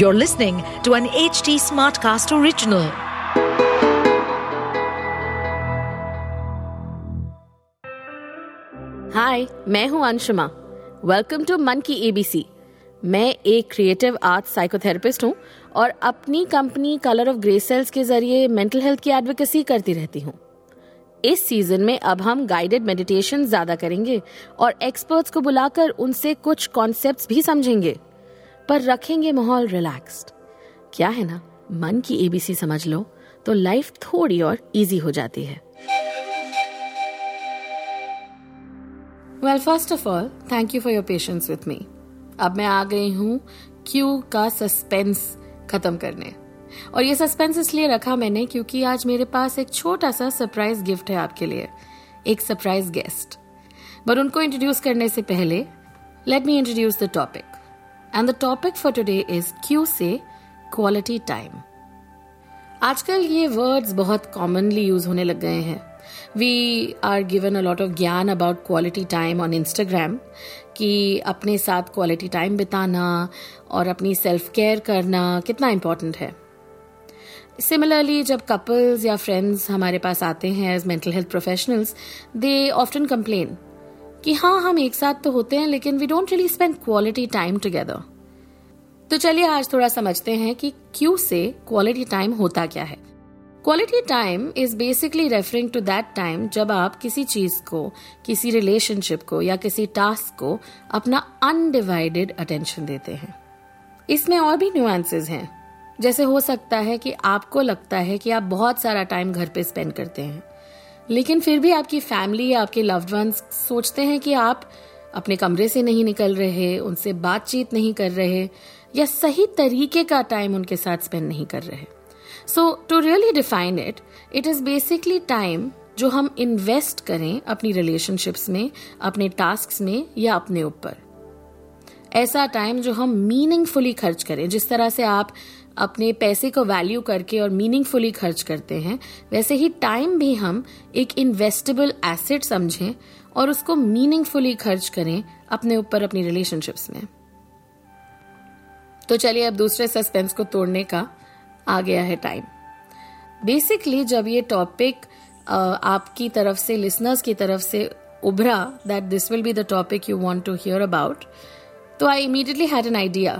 You're listening to an HT Smartcast original. हाय, मैं हूँ Anshuma. Welcome to मन की एबीसी. मैं एक क्रिएटिव आर्ट साइकोथेरेपिस्ट हूँ और अपनी कंपनी कलर ऑफ ग्रेसेल्स के जरिए मेंटल हेल्थ की एडवोकेसी करती रहती हूँ. इस सीजन में अब हम गाइडेड मेडिटेशन ज्यादा करेंगे और एक्सपर्ट्स को बुलाकर उनसे कुछ कॉन्सेप्ट्स भी समझेंगे, पर रखेंगे माहौल रिलैक्स्ड. क्या है ना, मन की एबीसी समझ लो तो लाइफ थोड़ी और इजी हो जाती है. Well, first of all thank you for your patience with me. अब मैं आ गई हूँ क्यू का सस्पेंस खत्म करने. और ये सस्पेंस इसलिए रखा मैंने क्योंकि आज मेरे पास एक छोटा सा सरप्राइज गिफ्ट है आपके लिए, एक सरप्राइज गेस्ट. बट उनको इंट्रोड्यूस करने से पहले let me introduce the topic. And the topic for today is Q se Quality Time. आजकल ये words बहुत commonly use होने लग गए हैं. We are given a lot of ज्ञान about quality time on Instagram, कि अपने साथ quality time बिताना और अपनी self care करना कितना important है. Similarly, जब couples या friends हमारे पास आते हैं as mental health professionals, they often complain कि हाँ, हम एक साथ तो होते हैं लेकिन we don't really spend quality time together. तो चलिए आज थोड़ा समझते हैं कि क्यू से क्वालिटी टाइम होता क्या है. Quality time is basically referring to that time जब आप किसी चीज को, किसी रिलेशनशिप को या किसी टास्क को अपना अनडिवाइडेड अटेंशन देते हैं. इसमें और भी न्यूएंसेस हैं. जैसे हो सकता है कि आपको लगता है कि आप बहुत सारा टाइम घर पे स्पेंड करते हैं लेकिन फिर भी आपकी फैमिली या आपके लव्ड वंस सोचते हैं कि आप अपने कमरे से नहीं निकल रहे, उनसे बातचीत नहीं कर रहे या सही तरीके का टाइम उनके साथ स्पेंड नहीं कर रहे. So to really define it, it is basically time जो हम इन्वेस्ट करें अपनी रिलेशनशिप्स में, अपने टास्क में या अपने ऊपर. ऐसा टाइम जो हम मीनिंगफुली खर्च करें. जिस तरह से आप अपने पैसे को वैल्यू करके और मीनिंगफुली खर्च करते हैं, वैसे ही टाइम भी हम एक इन्वेस्टेबल एसेट समझें और उसको मीनिंगफुली खर्च करें अपने ऊपर, अपनी रिलेशनशिप्स में. तो चलिए अब दूसरे सस्पेंस को तोड़ने का आ गया है टाइम. बेसिकली जब ये टॉपिक आपकी तरफ से, लिसनर्स की तरफ से उभरा that this will be the topic you want to hear about, तो I immediately had an idea.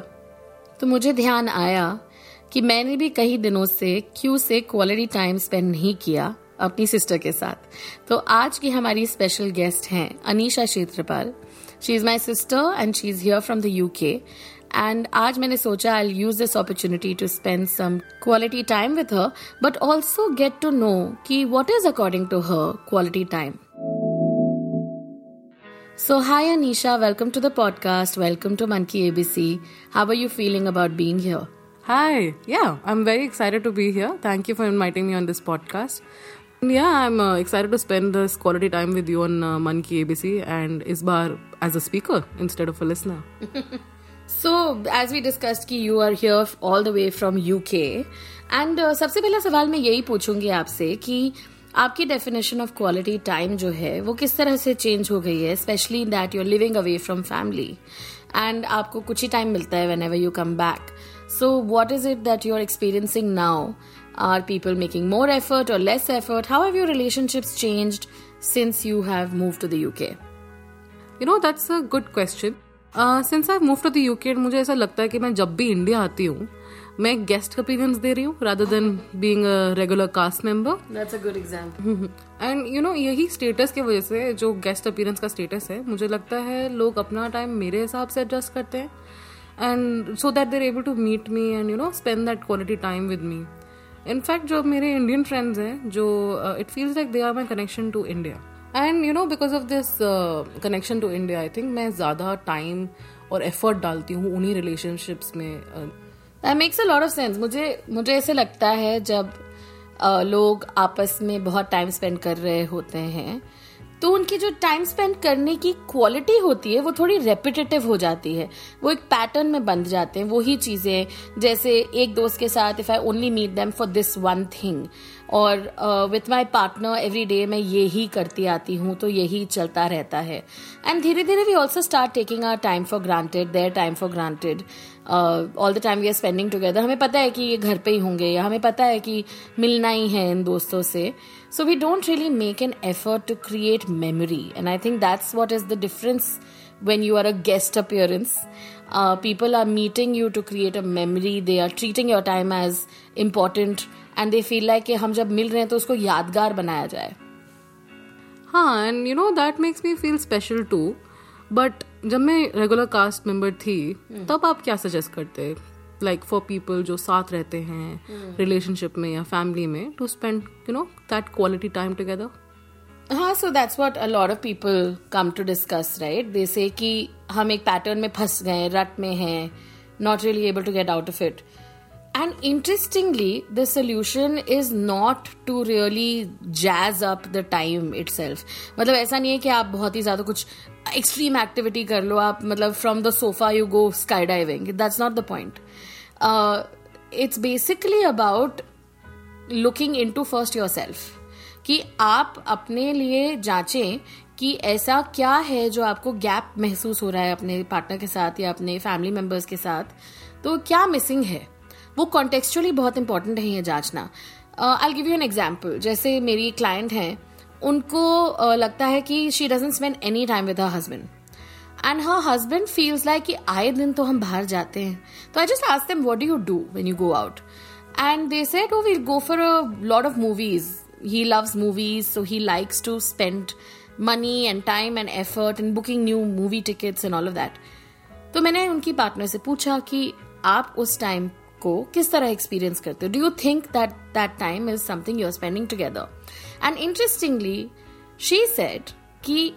तो मुझे ध्यान आया कि मैंने भी कई दिनों से क्यू से क्वालिटी टाइम स्पेंड नहीं किया अपनी सिस्टर के साथ. तो आज की हमारी स्पेशल गेस्ट हैं Anisha Kshetrapal. She is my sister and she is here from the UK. And आज मैंने सोचा I will use this opportunity to spend some quality time with her, but also get to know कि what is according to her quality time. So hi Anisha, welcome to the podcast, welcome to Mann Ki ABC. How are you feeling about being here? Hi, yeah, I'm very excited to be here. Thank you for inviting me on this podcast. Yeah, I'm excited to spend this quality time with you on Mann Ki ABC and is baar as a speaker instead of a listener. So as we discussed ki you are here all the way from UK and सबसे पहला सवाल मैं यही पूछूंगी आपसे कि आपकी definition of quality time जो है वो किस तरह से चेंज हो गई है, specially that you are living away from family and आपको कुछ ही टाइम मिलता है whenever you come back. So what is it that you are experiencing now? Are people making more effort और less effort? How have your relationships changed since you have moved to the UK? You know, that's a good question. Since I have moved to the UK, मुझे ऐसा लगता है कि मैं जब भी India आती हूँ मैं गेस्ट ओपिनियंस दे रही हूँ rather than being a regular cast member. That's a good example. And you know, यही स्टेटस की वजह से, जो गेस्ट अपीयरेंस का स्टेटस है, मुझे लगता है लोग अपना टाइम मेरे हिसाब से एडजस्ट करते हैं and so that they're able to meet me and you know spend that quality time with me. In fact जो मेरे इंडियन फ्रेंड्स हैं, जो it feels like they are my connection to India and you know because of this connection to India I think मैं ज़्यादा time और effort डालती हूँ उन्हीं रिलेशनशिप्स में. That makes a lot of sense. मुझे ऐसे लगता है जब लोग आपस में बहुत टाइम स्पेंड कर रहे होते हैं तो उनकी जो टाइम स्पेंड करने की क्वालिटी होती है वो थोड़ी रेपिटेटिव हो जाती है. वो एक पैटर्न में बंध जाते हैं, वही चीज़ें. जैसे एक दोस्त के साथ if I only meet them for this one thing, और with my partner every day मैं ये ही करती आती हूँ तो यही चलता रहता है. एंड धीरे धीरे we also start taking our time for granted, their time for granted. All the time we are spending together, हमें पता है कि ये घर पे ही होंगे या हमें पता है कि मिलना ही है इन दोस्तों से, so we don't really make an effort to create memory. And I think that's what is the difference when you are a guest appearance. People are meeting you to create a memory. They are treating your time as important and they feel like कि हम जब मिल रहे हैं तो उसको यादगार बनाया जाए. हाँ, and you know that makes me feel special too. But जब मैं regular cast member थी तब आप क्या suggest करते like for people जो साथ रहते हैं relationship में या family में to spend you know that quality time together? हाँ, so that's what a lot of people come to discuss, right? They say कि हम एक पैटर्न में फंस गए, रट में हैं, not really able to get out of it. And interestingly, the solution is not to really jazz up the time itself. मतलब ऐसा नहीं है कि आप बहुत ही ज़्यादा कुछ extreme activity कर लो, आप मतलब from the sofa you go skydiving. That's not the point. It's basically about looking into first yourself. कि आप अपने लिए जांचें कि ऐसा क्या है जो आपको गैप महसूस हो रहा है अपने पार्टनर के साथ या अपने फैमिली मेंबर्स के साथ, तो क्या मिसिंग है वो कॉन्टेक्चुअली बहुत इंपॉर्टेंट है ये जांचना. I will give you an example. जैसे मेरी क्लाइंट हैं, उनको लगता है कि she doesn't spend any time with her husband and her husband feels like कि आए दिन तो हम बाहर जाते हैं. तो I just asked them what do you do when you go out and they said oh we go for a lot of movies. He loves movies, so he likes to spend money and time and effort in booking new movie tickets and all of that. तो मैंने उनकी partner से पूछा कि आप उस time को किस तरह एक्सपीरियंस करते हो? Do you think that that time is something you are spending together? And interestingly, she said कि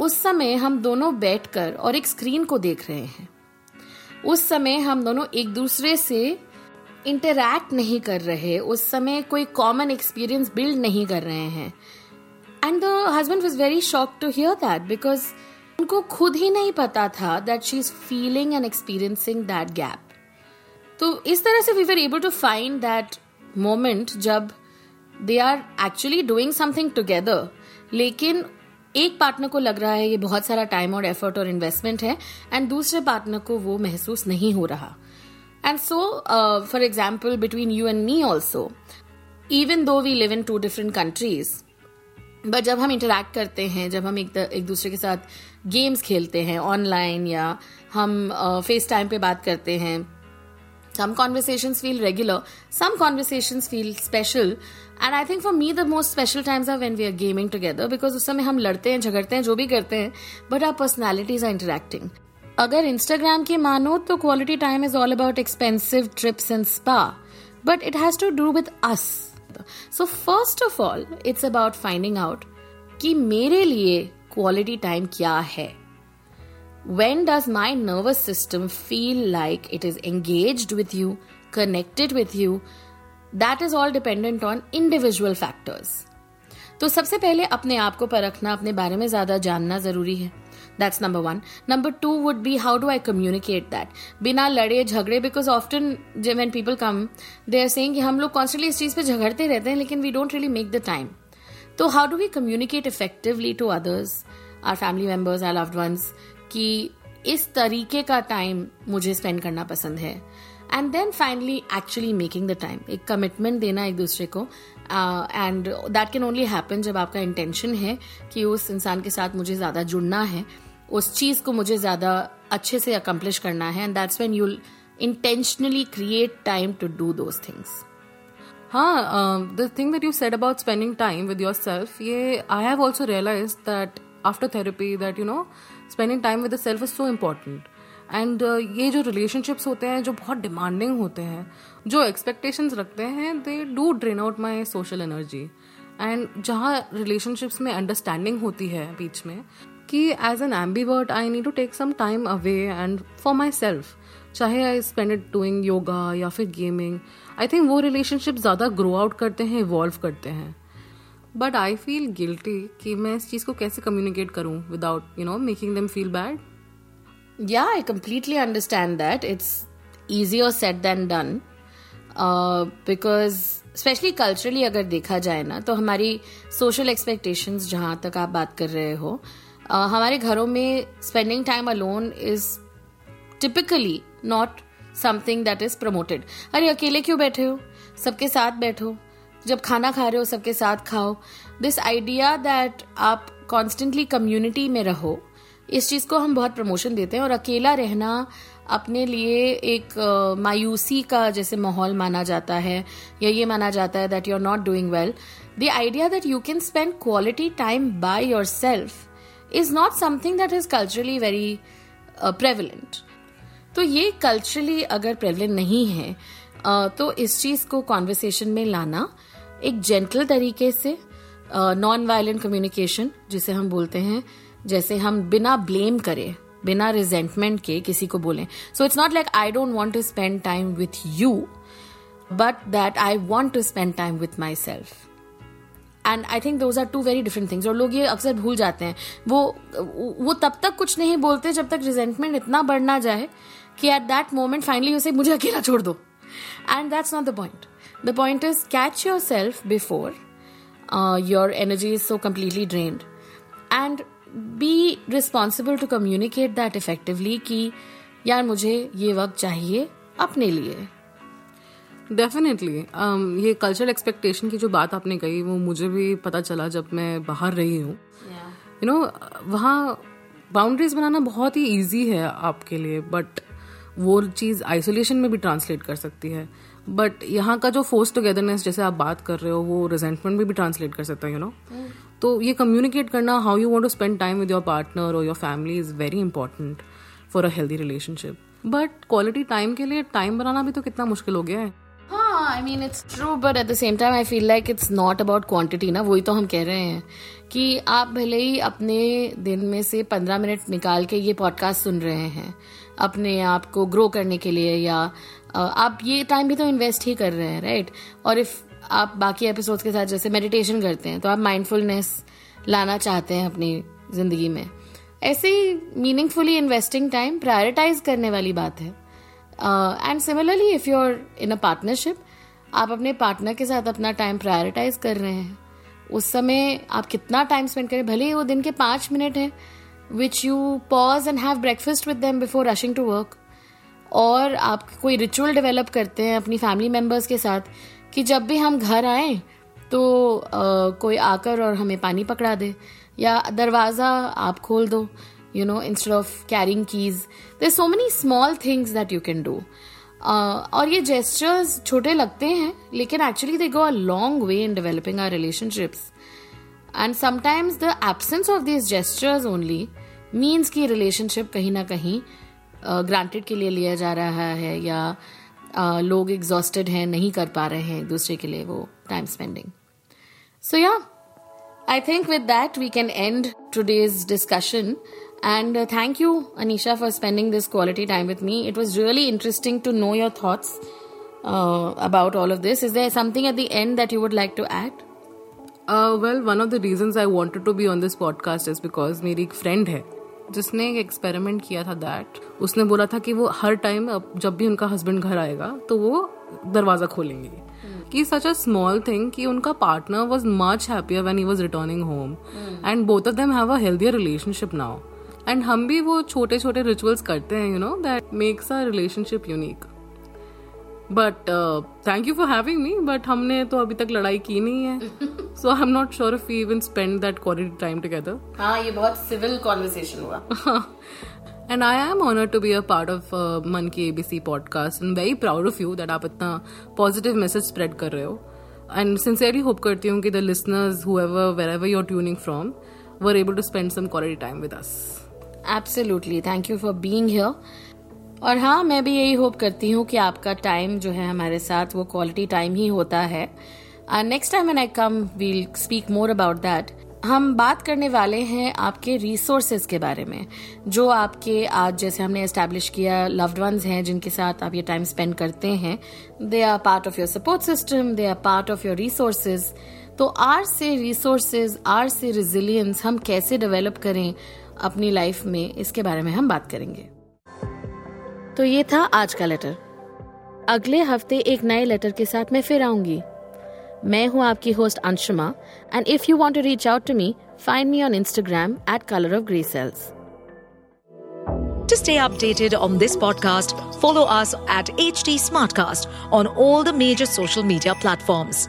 उस समय हम दोनों बैठकर और एक स्क्रीन को देख रहे हैं. उस समय हम दोनों एक दूसरे से इंटरैक्ट नहीं कर रहे, उस समय कोई कॉमन एक्सपीरियंस बिल्ड नहीं कर रहे हैं. And the husband was very shocked to hear that because उनको खुद ही नहीं पता था that she is feeling and experiencing that gap. तो इस तरह से we were able to find that moment जब they are actually doing something together, लेकिन एक पार्टनर को लग रहा है ये बहुत सारा टाइम और एफर्ट और इन्वेस्टमेंट है एंड दूसरे पार्टनर को वो महसूस नहीं हो रहा. And so, for example, between you and me also, even though we live in two different countries, but जब हम interact करते हैं, जब हम एक दूसरे के साथ games खेलते हैं online या हम FaceTime पे बात करते हैं, some conversations feel regular, some conversations feel special. And I think for me the most special times are when we are gaming together because उस समय हम लड़ते हैं, झगड़ते हैं, जो भी करते हैं, but our personalities are interacting. अगर इंस्टाग्राम की मानो तो quality time is all about expensive trips and spa, but it has to do with us. So first of all it's about finding out कि मेरे लिए क्वालिटी टाइम क्या है. When does my nervous system feel like it is engaged with you, connected with you, that is all dependent on individual factors. तो सबसे पहले अपने आप को परखना, अपने बारे में ज्यादा जानना जरूरी है. That's number one. Number two would be how do I communicate that? बिना लड़े झगड़े, because often when people come, they are saying कि हम लोग constantly इस चीज़ पे झगड़ते रहते हैं, लेकिन we don't really make the time. तो how do we communicate effectively to others, our family members, our loved ones, कि इस तरीके का time मुझे spend करना पसंद है. And then finally actually making the time. एक commitment देना एक दूसरे को. And that can only happen जब आपका intention है कि उस इंसान के साथ मुझे ज़्यादा जुड़ना है, उस चीज़ को मुझे ज़्यादा अच्छे से accomplish करना है. And that's when you'll intentionally create time to do those things. हाँ, the thing that you said about spending time with yourself, ये I have also realized that after therapy that you know spending time with the self is so important. And ये जो relationships होते हैं जो बहुत demanding होते हैं, जो expectations रखते हैं, they do drain out my social energy. And जहाँ relationships में understanding होती है बीच में कि as an ambivert I need to take some time away and for myself, चाहे I spend it doing yoga या फिर gaming, I think वो relationship ज़्यादा grow out करते हैं, evolve करते हैं. But I feel guilty कि मैं इस चीज़ को कैसे communicate करूँ without you know making them feel bad. Yeah, I completely understand that. It's easier said than done. Because especially culturally अगर देखा जाए ना तो हमारी social expectations जहाँ तक आप बात कर रहे हो, हमारे घरों में spending time alone is typically not something that is promoted. अरे अकेले क्यों बैठे हो, सबके साथ बैठो, जब खाना खा रहे हो सबके साथ खाओ। दिस आइडिया दैट आप कॉन्स्टेंटली कम्युनिटी में रहो, इस चीज़ को हम बहुत प्रमोशन देते हैं। और अकेला रहना अपने लिए एक मायूसी का जैसे माहौल माना जाता है, या ये माना जाता है that you are not doing well. The idea that you can spend quality time by yourself is not something that is culturally very prevalent. तो ये कल्चरली अगर प्रेवलेंट नहीं है तो इस चीज़ को कॉन्वर्सेशन में लाना एक जेंटल तरीके से, नॉन वायलेंट कम्युनिकेशन जिसे हम बोलते हैं, जैसे हम बिना ब्लेम करे, बिना रिजेंटमेंट के किसी को बोलें। So it's not like I don't want to spend time with you, but that I want to spend time with myself. And I think those are two very different things. और लोग ये अक्सर भूल जाते हैं, वो तब तक कुछ नहीं बोलते जब तक रिजेंटमेंट इतना बढ़ ना जाए कि एट दैट मोमेंट फाइनली उसे मुझे अकेला छोड़ दो। And that's not the point. The point is catch yourself before your energy is so completely drained, and be responsible to communicate that effectively कि यार मुझे ये वक्त चाहिए अपने लिए। डेफिनेटली ये कल्चरल एक्सपेक्टेशन की जो बात आपने कही वो मुझे भी पता चला जब मैं बाहर रही हूँ। यू नो वहाँ बाउंड्रीज बनाना बहुत ही ईजी है आपके लिए, बट वो चीज़ आइसोलेशन में भी ट्रांसलेट कर सकती है। बट यहाँ का जो फोर्स टुगेदरनेस जैसे आप बात कर रहे हो वो रिजेंटमेंट में भी ट्रांसलेट कर सकता है, यू नो। तो ये कम्युनिकेट करना, how you want to spend time with your partner और your family, is very important for a healthy relationship. But quality time के लिए टाइम बनाना भी तो कितना मुश्किल हो गया है। हाँ, I mean it's true, but at the same time I feel like it's not about quantity ना। वही तो हम कह रहे हैं कि आप भले ही अपने दिन में से 15 मिनट निकाल के ये पॉडकास्ट सुन रहे हैं अपने आप को ग्रो करने के लिए, या आप ये टाइम भी तो इन्वेस्ट ही कर रहे हैं, राइट? और इफ आप बाकी एपिसोड्स के साथ जैसे मेडिटेशन करते हैं तो आप माइंडफुलनेस लाना चाहते हैं अपनी जिंदगी में, ऐसे ही मीनिंगफुली इन्वेस्टिंग टाइम प्रायोरिटाइज करने वाली बात है। And similarly if you are in a partnership, आप अपने पार्टनर के साथ अपना टाइम प्रायोरिटाइज कर रहे हैं, उस समय आप कितना टाइम स्पेंड करें, भले ही वो दिन के 5 मिनट हैं which you pause and have breakfast with them before rushing to work, और आप कोई ritual develop करते हैं अपनी family members के साथ कि जब भी हम घर आएं तो कोई आकर और हमें पानी पकड़ा दे, या दरवाज़ा आप खोल दो, you know, instead of carrying keys. There's so many small things that you can do. और ये gestures छोटे लगते हैं लेकिन actually they go a long way in developing our relationships. And sometimes the absence of these gestures only means कि relationship कहीं ना कहीं granted के लिए लिया जा रहा है, या लोग exhausted हैं, नहीं कर पा रहे हैं एक दूसरे के लिए वो time spending. So yeah, I think with that we can end today's discussion. And thank you, Anisha, for spending this quality time with me. It was really interesting to know your thoughts about all of this. Is there something at the end that you would like to add? Well, one of the reasons I wanted to be on this podcast is because मेरी एक friend है जिसने एक experiment किया था that उसने बोला था कि वो हर टाइम जब भी उनका हस्बैंड घर आएगा तो वो दरवाज़ा खोलेंगी। कि सच अ स्मॉल थिंग कि उनका partner was much happier when he was returning home, and both of them have a healthier relationship now. And हम भी वो छोटे छोटे रिचुअल्स करते हैं, you know, that makes a relationship unique. But thank you for having me, but हमने तो अभी तक लड़ाई की नहीं है, so I am not sure if we even spend that quality time together. हाँ, ये बहुत सिविल कॉन्वर्सेशन हुआ। And I am honoured to be a part of मन की ABC podcast, and very proud of you that आप इतना positive message spread कर रहे हो। एंड सिंसियरली होप करती हूँ कि the listeners, whoever, wherever you're tuning from, were able to spend some quality time with us. Absolutely, thank you for being here. और हाँ, मैं भी यही होप करती हूँ कि आपका टाइम जो है हमारे साथ वो क्वालिटी टाइम ही होता है। Next time when I come we'll speak more about that. हम बात करने वाले हैं आपके रिसोर्सेज के बारे में जो आपके, आज जैसे हमने एस्टैब्लिश किया, लव्ड वंस हैं जिनके साथ आप ये टाइम स्पेंड करते हैं, they are part of your support system, they are part of your resources. तो आर से रिसोर्सेज, आर से रिजिलियंस हम कैसे डेवलप करें अपनी लाइफ में, इसके बारे में हम बात करेंगे। तो ये था आज का लेटर। अगले हफ्ते एक नए लेटर के साथ मैं फिर आऊंगी। मैं हूँ आपकी host Anshuma, and if you want to reach out to me, find me on Instagram @ Color of Graceles। To stay updated on this podcast, follow us at HT Smartcast on all the major social media platforms.